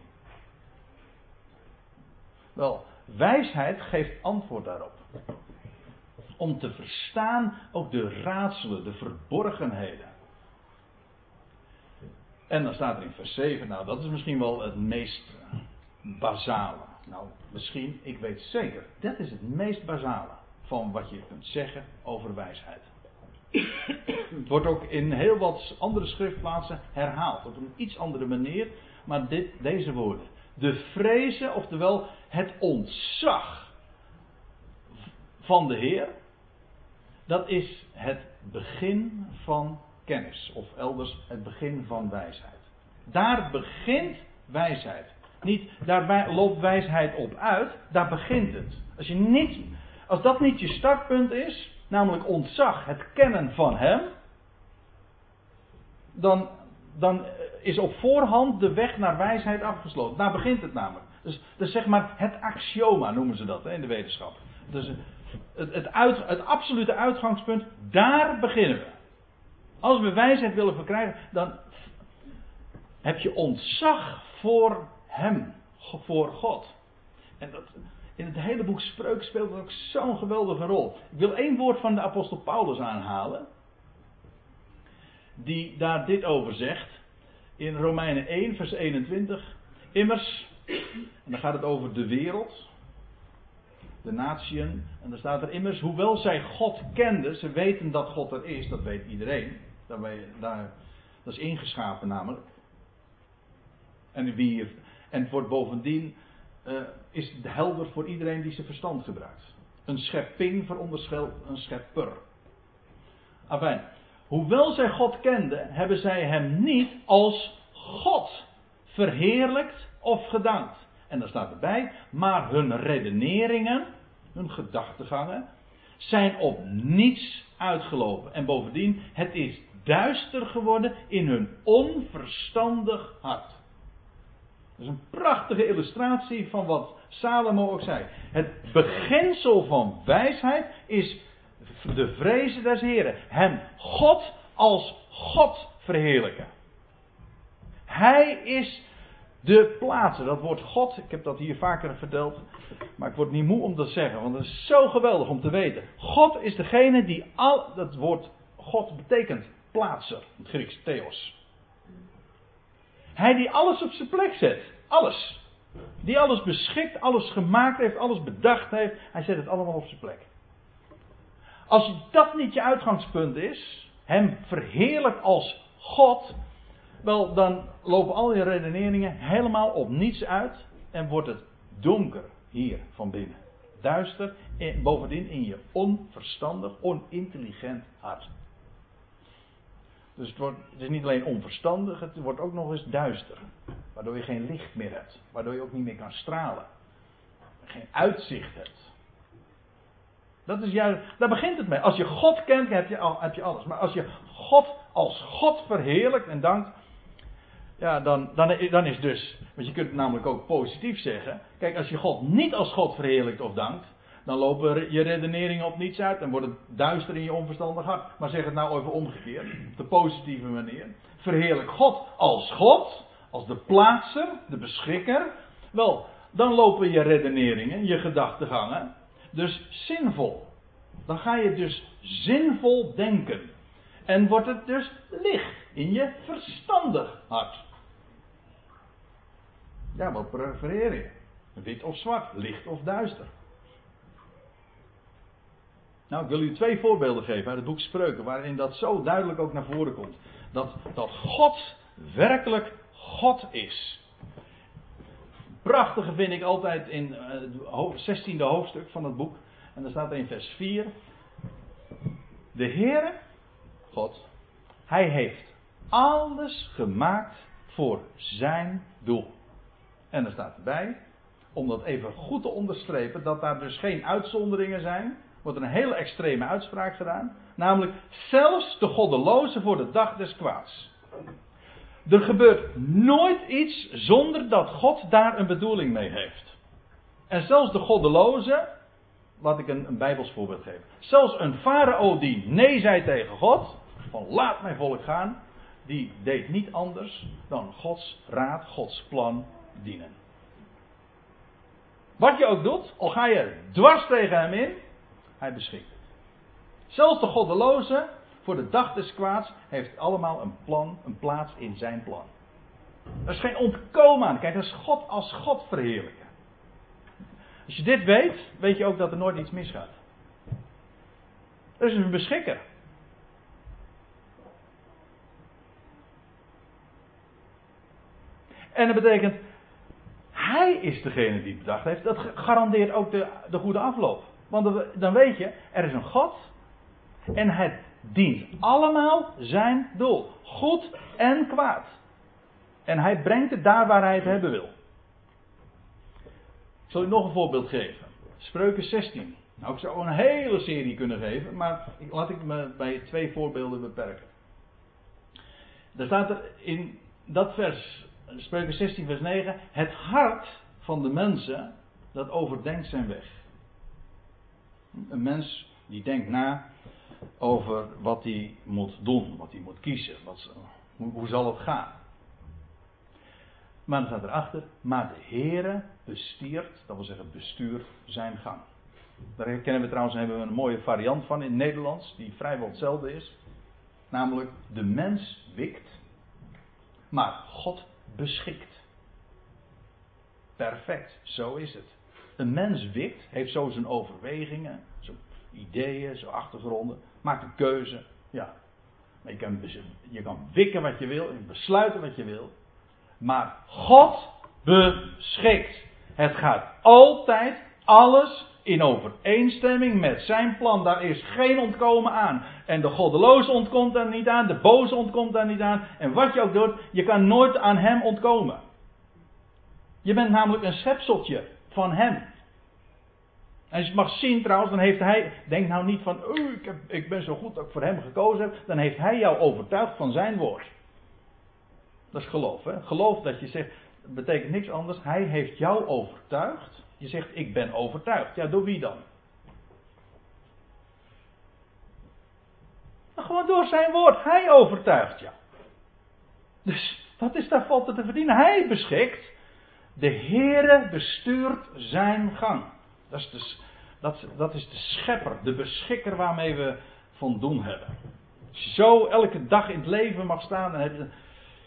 Wel, wijsheid geeft antwoord daarop. Om te verstaan ook de raadselen, de verborgenheden. En dan staat er in vers zeven, nou dat is misschien wel het meest basale. Nou, misschien, ik weet zeker, dat is het meest basale van wat je kunt zeggen over wijsheid. Het wordt ook in heel wat andere schriftplaatsen herhaald. Op een iets andere manier. Maar dit, deze woorden. De vrezen, oftewel het ontzag van de Heer. Dat is het begin van kennis. Of elders het begin van wijsheid. Daar begint wijsheid. Niet daarbij loopt wijsheid op uit. Daar begint het. Als, je niet, als dat niet je startpunt is. Namelijk ontzag, het kennen van hem. Dan, dan is op voorhand de weg naar wijsheid afgesloten. Daar begint het namelijk. Dus, dus zeg maar het axioma noemen ze dat hè, in de wetenschap. Dus het, het, uit, het absolute uitgangspunt, daar beginnen we. Als we wijsheid willen verkrijgen, dan heb je ontzag voor hem, voor God. En dat... In het hele boek Spreuken speelt dat ook zo'n geweldige rol. Ik wil één woord van de apostel Paulus aanhalen. Die daar dit over zegt. In Romeinen één vers eenentwintig. Immers. En dan gaat het over de wereld. De natieën. En dan staat er immers. Hoewel zij God kenden. Ze weten dat God er is. Dat weet iedereen. Daarbij, daar, dat is ingeschapen namelijk. En, wie, en het wordt bovendien... Uh, is helder voor iedereen die zijn verstand gebruikt. Een schepping veronderstelt een schepper. Afijn, hoewel zij God kenden, hebben zij hem niet als God verheerlijkt of gedankt. En daar staat erbij, maar hun redeneringen, hun gedachtegangen, zijn op niets uitgelopen. En bovendien, het is duister geworden in hun onverstandig hart. Dat is een prachtige illustratie van wat Salomo ook zei. Het beginsel van wijsheid is de vrezen des Heren. Hem God als God verheerlijken. Hij is de plaatser. Dat woord God, ik heb dat hier vaker verteld, maar ik word niet moe om dat te zeggen, want dat is zo geweldig om te weten. God is degene die al, dat woord God betekent plaatser, in het Grieks theos. Hij die alles op zijn plek zet. Alles. Die alles beschikt, alles gemaakt heeft, alles bedacht heeft. Hij zet het allemaal op zijn plek. Als dat niet je uitgangspunt is, hem verheerlijk als God, wel dan lopen al je redeneringen helemaal op niets uit en wordt het donker hier van binnen. Duister en bovendien in je onverstandig, onintelligent hart. Dus het, wordt, het is niet alleen onverstandig, het wordt ook nog eens duister. Waardoor je geen licht meer hebt. Waardoor je ook niet meer kan stralen. Geen uitzicht hebt. Dat is juist, daar begint het mee. Als je God kent, heb je, al, heb je alles. Maar als je God als God verheerlijkt en dankt, ja, dan, dan, dan is dus... Want je kunt het namelijk ook positief zeggen. Kijk, als je God niet als God verheerlijkt of dankt, dan lopen je redeneringen op niets uit en wordt het duister in je onverstandig hart. Maar zeg het nou even omgekeerd, op de positieve manier. Verheerlijk God als God, als de plaatser, de beschikker. Wel, dan lopen je redeneringen, je gedachtegangen, dus zinvol. Dan ga je dus zinvol denken. En wordt het dus licht in je verstandig hart. Ja, wat prefereer je? Wit of zwart, licht of duister? Nou, ik wil u twee voorbeelden geven uit het boek Spreuken, waarin dat zo duidelijk ook naar voren komt. Dat, dat God werkelijk God is. Prachtige vind ik altijd in het zestiende hoofdstuk van het boek. En daar staat in vers vier. De Heere, God, hij heeft alles gemaakt voor zijn doel. En er staat erbij, om dat even goed te onderstrepen, dat daar dus geen uitzonderingen zijn, wordt een hele extreme uitspraak gedaan. Namelijk, zelfs de goddeloze voor de dag des kwaads. Er gebeurt nooit iets zonder dat God daar een bedoeling mee heeft. En zelfs de goddeloze, laat ik een, een bijbels voorbeeld geven. Zelfs een farao die nee zei tegen God, van laat mijn volk gaan, die deed niet anders dan Gods raad, Gods plan dienen. Wat je ook doet, al ga je dwars tegen hem in, hij beschikt het. Zelfs de goddeloze, voor de dag des kwaads, heeft allemaal een plan, een plaats in zijn plan. Er is geen ontkomen aan. Kijk, dat is God als God verheerlijken. Als je dit weet, weet je ook dat er nooit iets misgaat. Er is een beschikker. En dat betekent, hij is degene die het bedacht heeft. Dat garandeert ook de, de goede afloop. Want dan weet je, er is een God en het dient allemaal zijn doel. Goed en kwaad. En hij brengt het daar waar hij het hebben wil. Ik zal u nog een voorbeeld geven. Spreuken zestien. Nou, ik zou een hele serie kunnen geven, maar ik, laat ik me bij twee voorbeelden beperken. Daar staat er in dat vers, Spreuken zestien vers negen, het hart van de mensen, dat overdenkt zijn weg. Een mens die denkt na over wat hij moet doen, wat hij moet kiezen, wat, hoe, hoe zal het gaan. Maar dan staat erachter, maar de Heere bestiert, dat wil zeggen bestuurt zijn gang. Daar herkennen we trouwens, hebben we een mooie variant van in het Nederlands, die vrijwel hetzelfde is. Namelijk, de mens wikt, maar God beschikt. Perfect, zo is het. Een mens wikt, heeft zo zijn overwegingen, zijn ideeën, zijn achtergronden, maakt een keuze. Ja, maar je kan, je kan wikken wat je wil, en besluiten wat je wil, maar God beschikt. Het gaat altijd alles in overeenstemming met zijn plan. Daar is geen ontkomen aan. En de goddeloze ontkomt daar niet aan, de boze ontkomt daar niet aan. En wat je ook doet, je kan nooit aan hem ontkomen. Je bent namelijk een schepseltje van hem. En je mag zien trouwens, dan heeft hij, denk nou niet van, oh, ik, heb, ik ben zo goed dat ik voor hem gekozen heb, dan heeft hij jou overtuigd van zijn woord. Dat is geloof, hè? Geloof dat je zegt, Dat betekent niks anders. Hij heeft jou overtuigd. Je zegt, ik ben overtuigd. Ja, door wie dan? Nou, gewoon door zijn woord. Hij overtuigt jou. Dus wat is daar valt er te verdienen? Hij beschikt. De Heere bestuurt zijn gang. Dat is, de, dat, dat is de schepper, de beschikker waarmee we van doen hebben. Als je zo elke dag in het leven mag staan, dan heb je,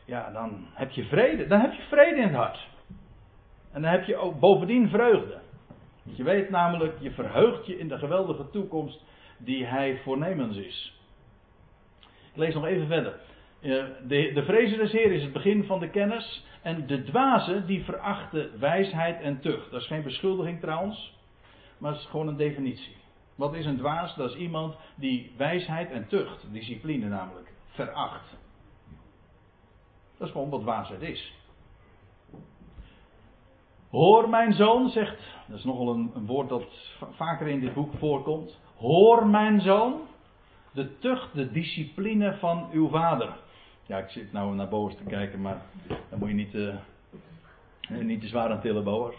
ja, dan heb je vrede. Dan heb je vrede in het hart. En dan heb je ook bovendien vreugde. Want je weet namelijk, je verheugt je in de geweldige toekomst die hij voornemens is. Ik lees nog even verder. De, de vrezen des Heeren is het begin van de kennis. En de dwazen die verachten wijsheid en tucht. Dat is geen beschuldiging trouwens. Maar het is gewoon een definitie. Wat is een dwaas? Dat is iemand die wijsheid en tucht, discipline namelijk, veracht. Dat is gewoon wat dwaasheid is. Hoor mijn zoon, zegt... Dat is nogal een, een woord dat vaker in dit boek voorkomt. Hoor mijn zoon, de tucht, de discipline van uw vader. Ja, ik zit nou naar Boas te kijken, maar dan moet je niet, uh, niet te zwaar aan tillen, Boas.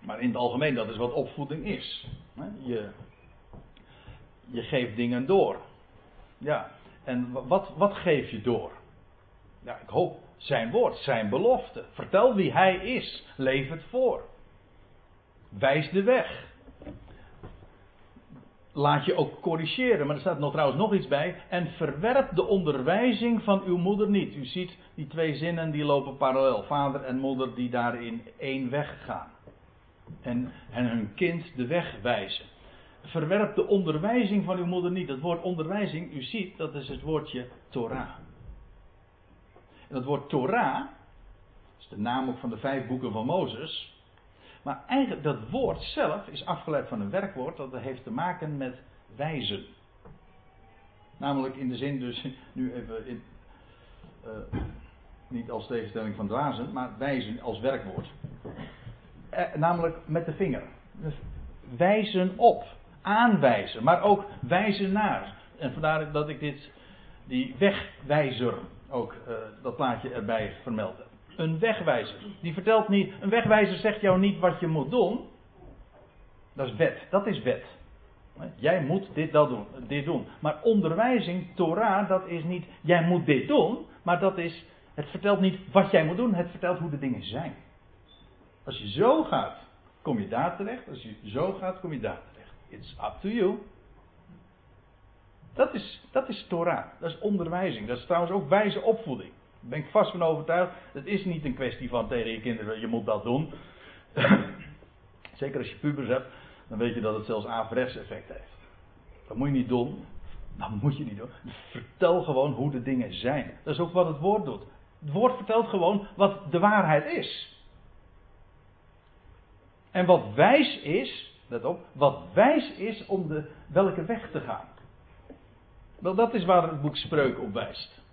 Maar in het algemeen, dat is wat opvoeding is. Je, je geeft dingen door. Ja, en wat, wat geef je door? Ja, ik hoop zijn woord, zijn belofte. Vertel wie hij is, leef het voor. Wijs de weg. Laat je ook corrigeren. Maar er staat nog trouwens nog iets bij. En verwerp de onderwijzing van uw moeder niet. U ziet die twee zinnen die lopen parallel. Vader en moeder die daarin één weg gaan. En, en hun kind de weg wijzen. Verwerp de onderwijzing van uw moeder niet. Dat woord onderwijzing, u ziet, dat is het woordje Torah. En dat woord Torah, dat is de naam ook van de vijf boeken van Mozes. Maar eigenlijk dat woord zelf is afgeleid van een werkwoord dat heeft te maken met wijzen. Namelijk in de zin dus, nu even, in, uh, niet als tegenstelling van dwazen, maar wijzen als werkwoord. Eh, namelijk met de vinger. Dus wijzen op, aanwijzen, maar ook wijzen naar. En vandaar dat ik dit, die wegwijzer, ook uh, dat plaatje erbij vermeld heb. Een wegwijzer. Die vertelt niet. Een wegwijzer zegt jou niet wat je moet doen. Dat is wet. Dat is wet. Jij moet dit, dat doen, dit doen. Maar onderwijzing, Torah, dat is niet. Jij moet dit doen. Maar dat is. Het vertelt niet wat jij moet doen. Het vertelt hoe de dingen zijn. Als je zo gaat, kom je daar terecht. Als je zo gaat, kom je daar terecht. It's up to you. Dat is, dat is Torah. Dat is onderwijzing. Dat is trouwens ook wijze opvoeding. Daar ben ik vast van overtuigd. Het is niet een kwestie van tegen je kinderen, je moet dat doen. Zeker als je pubers hebt, dan weet je dat het zelfs averechts effect heeft. Dat moet je niet doen. Dat moet je niet doen. Vertel gewoon hoe de dingen zijn. Dat is ook wat het woord doet. Het woord vertelt gewoon wat de waarheid is. En wat wijs is, let op, wat wijs is om de, welke weg te gaan. Wel, dat is waar het boek Spreuken op wijst.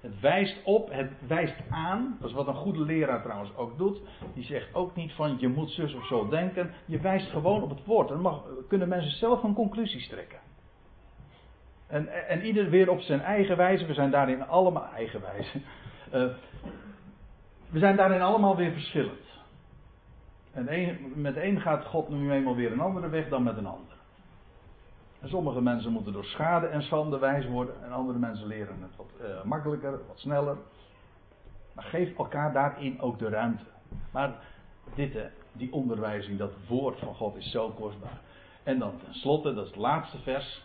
Het wijst op, het wijst aan. Dat is wat een goede leraar trouwens ook doet. Die zegt ook niet van je moet zus of zo denken. Je wijst gewoon op het woord. Dan mag, kunnen mensen zelf hun conclusies trekken. En, en, en ieder weer op zijn eigen wijze. We zijn daarin allemaal eigen wijze. Uh, we zijn daarin allemaal weer verschillend. En een, met één gaat God nu eenmaal weer een andere weg dan met een ander. En sommige mensen moeten door schade en schande wijs worden. En andere mensen leren het wat uh, makkelijker, wat sneller. Maar geef elkaar daarin ook de ruimte. Maar dit, hè, die onderwijzing, dat woord van God is zo kostbaar. En dan tenslotte, dat is het laatste vers.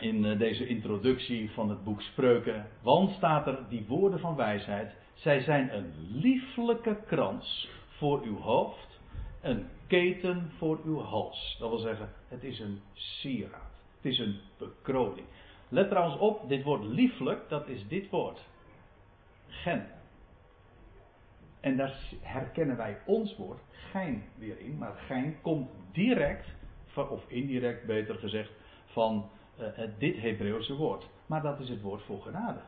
In uh, deze introductie van het boek Spreuken. Want staat er die woorden van wijsheid. Zij zijn een lieflijke krans voor uw hoofd. Een keten voor uw hals. Dat wil zeggen, het is een sieraad. Het is een bekroning. Let trouwens op, dit woord lieflijk, dat is dit woord. Gen. En daar herkennen wij ons woord gein weer in. Maar gein komt direct, of indirect beter gezegd, van uh, dit Hebreeuwse woord. Maar dat is het woord voor genade.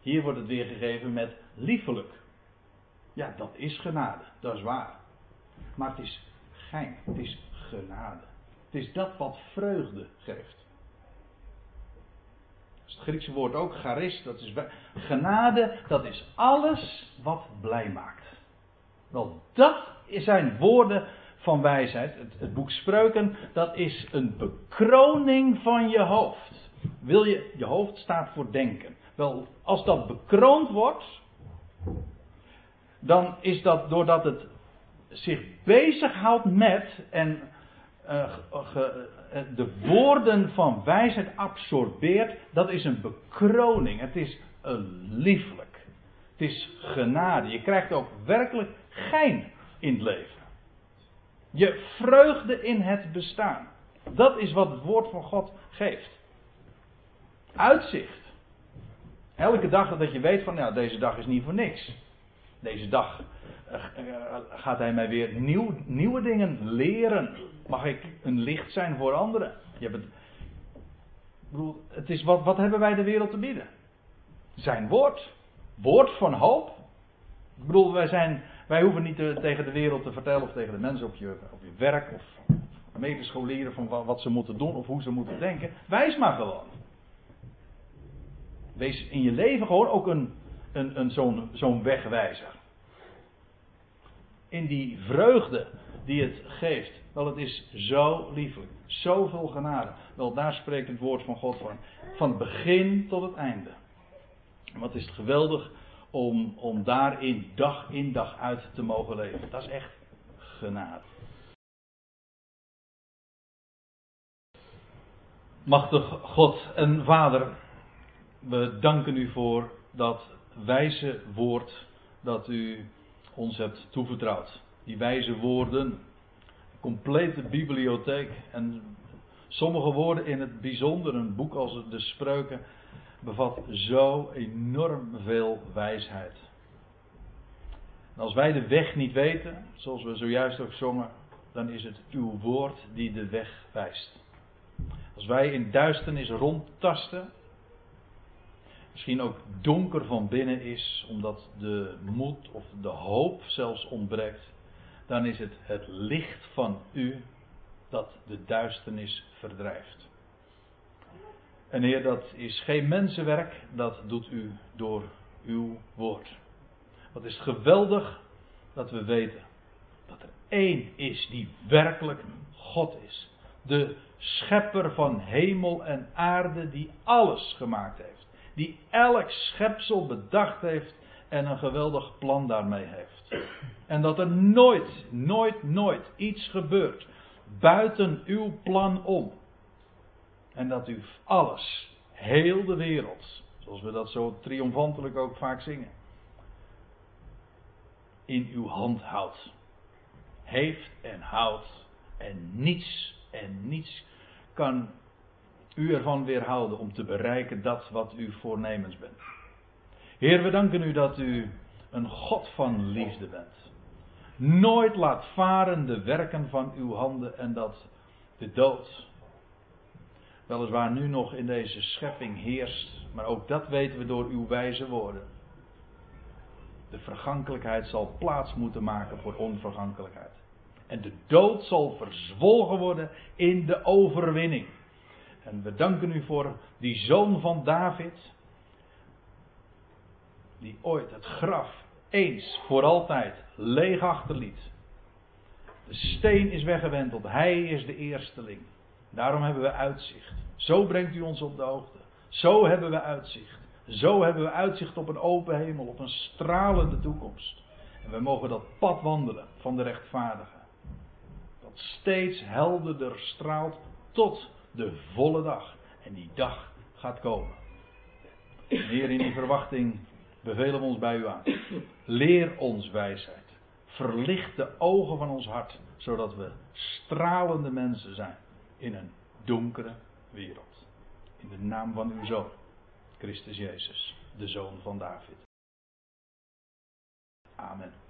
Hier wordt het weergegeven met liefelijk. Ja, dat is genade. Dat is waar. Maar het is gein, het is genade. Het is dat wat vreugde geeft. is het Griekse woord ook, charis, dat is genade, dat is alles wat blij maakt. Wel, dat zijn woorden van wijsheid. Het, het boek Spreuken, dat is een bekroning van je hoofd. Wil je, je hoofd staat voor denken. Wel, als dat bekroond wordt, dan is dat doordat het zich bezighoudt met en uh, ge, uh, de woorden van wijsheid absorbeert, dat is een bekroning. Het is een lieflijk. Het is genade. Je krijgt ook werkelijk gein in het leven. Je vreugde in het bestaan. Dat is wat het woord van God geeft. Uitzicht. Elke dag dat je weet van, nou, deze dag is niet voor niks. Deze dag uh, uh, gaat hij mij weer nieuw, nieuwe dingen leren. Mag ik een licht zijn voor anderen? Je hebt het, ik bedoel, het is wat, wat hebben wij de wereld te bieden? Zijn woord. Woord van hoop. Ik bedoel, wij, zijn, wij hoeven niet te, tegen de wereld te vertellen of tegen de mensen op je, op je werk of medescholieren van wat, wat ze moeten doen of hoe ze moeten denken. Wijs maar gewoon. Wees in je leven gewoon ook een, een, een zo'n, zo'n wegwijzer. In die vreugde die het geeft. Wel, het is zo liefelijk. Zoveel genade. Wel, daar spreekt het woord van God van. Van het begin tot het einde. En wat is het geweldig om, om daarin dag in dag uit te mogen leven. Dat is echt genade. Machtig God en Vader, we danken u voor dat wijze woord dat u ons hebt toevertrouwd. Die wijze woorden, complete bibliotheek en sommige woorden in het bijzonder, een boek als de Spreuken, bevat zo enorm veel wijsheid. En als wij de weg niet weten, zoals we zojuist ook zongen, dan is het uw woord die de weg wijst. Als wij in duisternis rondtasten, misschien ook donker van binnen is, omdat de moed of de hoop zelfs ontbreekt, dan is het het licht van u dat de duisternis verdrijft. En Heer, dat is geen mensenwerk, dat doet u door uw woord. Wat is geweldig dat we weten dat er één is die werkelijk God is. De schepper van hemel en aarde die alles gemaakt heeft. Die elk schepsel bedacht heeft en een geweldig plan daarmee heeft. En dat er nooit, nooit, nooit iets gebeurt buiten uw plan om. En dat u alles, heel de wereld, zoals we dat zo triomfantelijk ook vaak zingen, in uw hand houdt. Heeft en houdt. En niets en niets kan u ervan weerhouden om te bereiken dat wat u voornemens bent. Heer, we danken u dat u een God van liefde bent. Nooit laat varen de werken van uw handen en dat de dood weliswaar nu nog in deze schepping heerst, maar ook dat weten we door uw wijze woorden. De vergankelijkheid zal plaats moeten maken voor onvergankelijkheid. En de dood zal verzwolgen worden in de overwinning. En we danken u voor die zoon van David, die ooit het graf eens voor altijd leeg achterliet. De steen is weggewenteld, hij is de eersteling. Daarom hebben we uitzicht. Zo brengt u ons op de hoogte. Zo hebben we uitzicht. Zo hebben we uitzicht op een open hemel, op een stralende toekomst. En we mogen dat pad wandelen van de rechtvaardige. Dat steeds helderder straalt tot de volle dag. En die dag gaat komen. En Heer, in die verwachting bevelen we ons bij u aan. Leer ons wijsheid. Verlicht de ogen van ons hart, zodat we stralende mensen zijn. In een donkere wereld. In de naam van uw Zoon, Christus Jezus, de Zoon van David. Amen.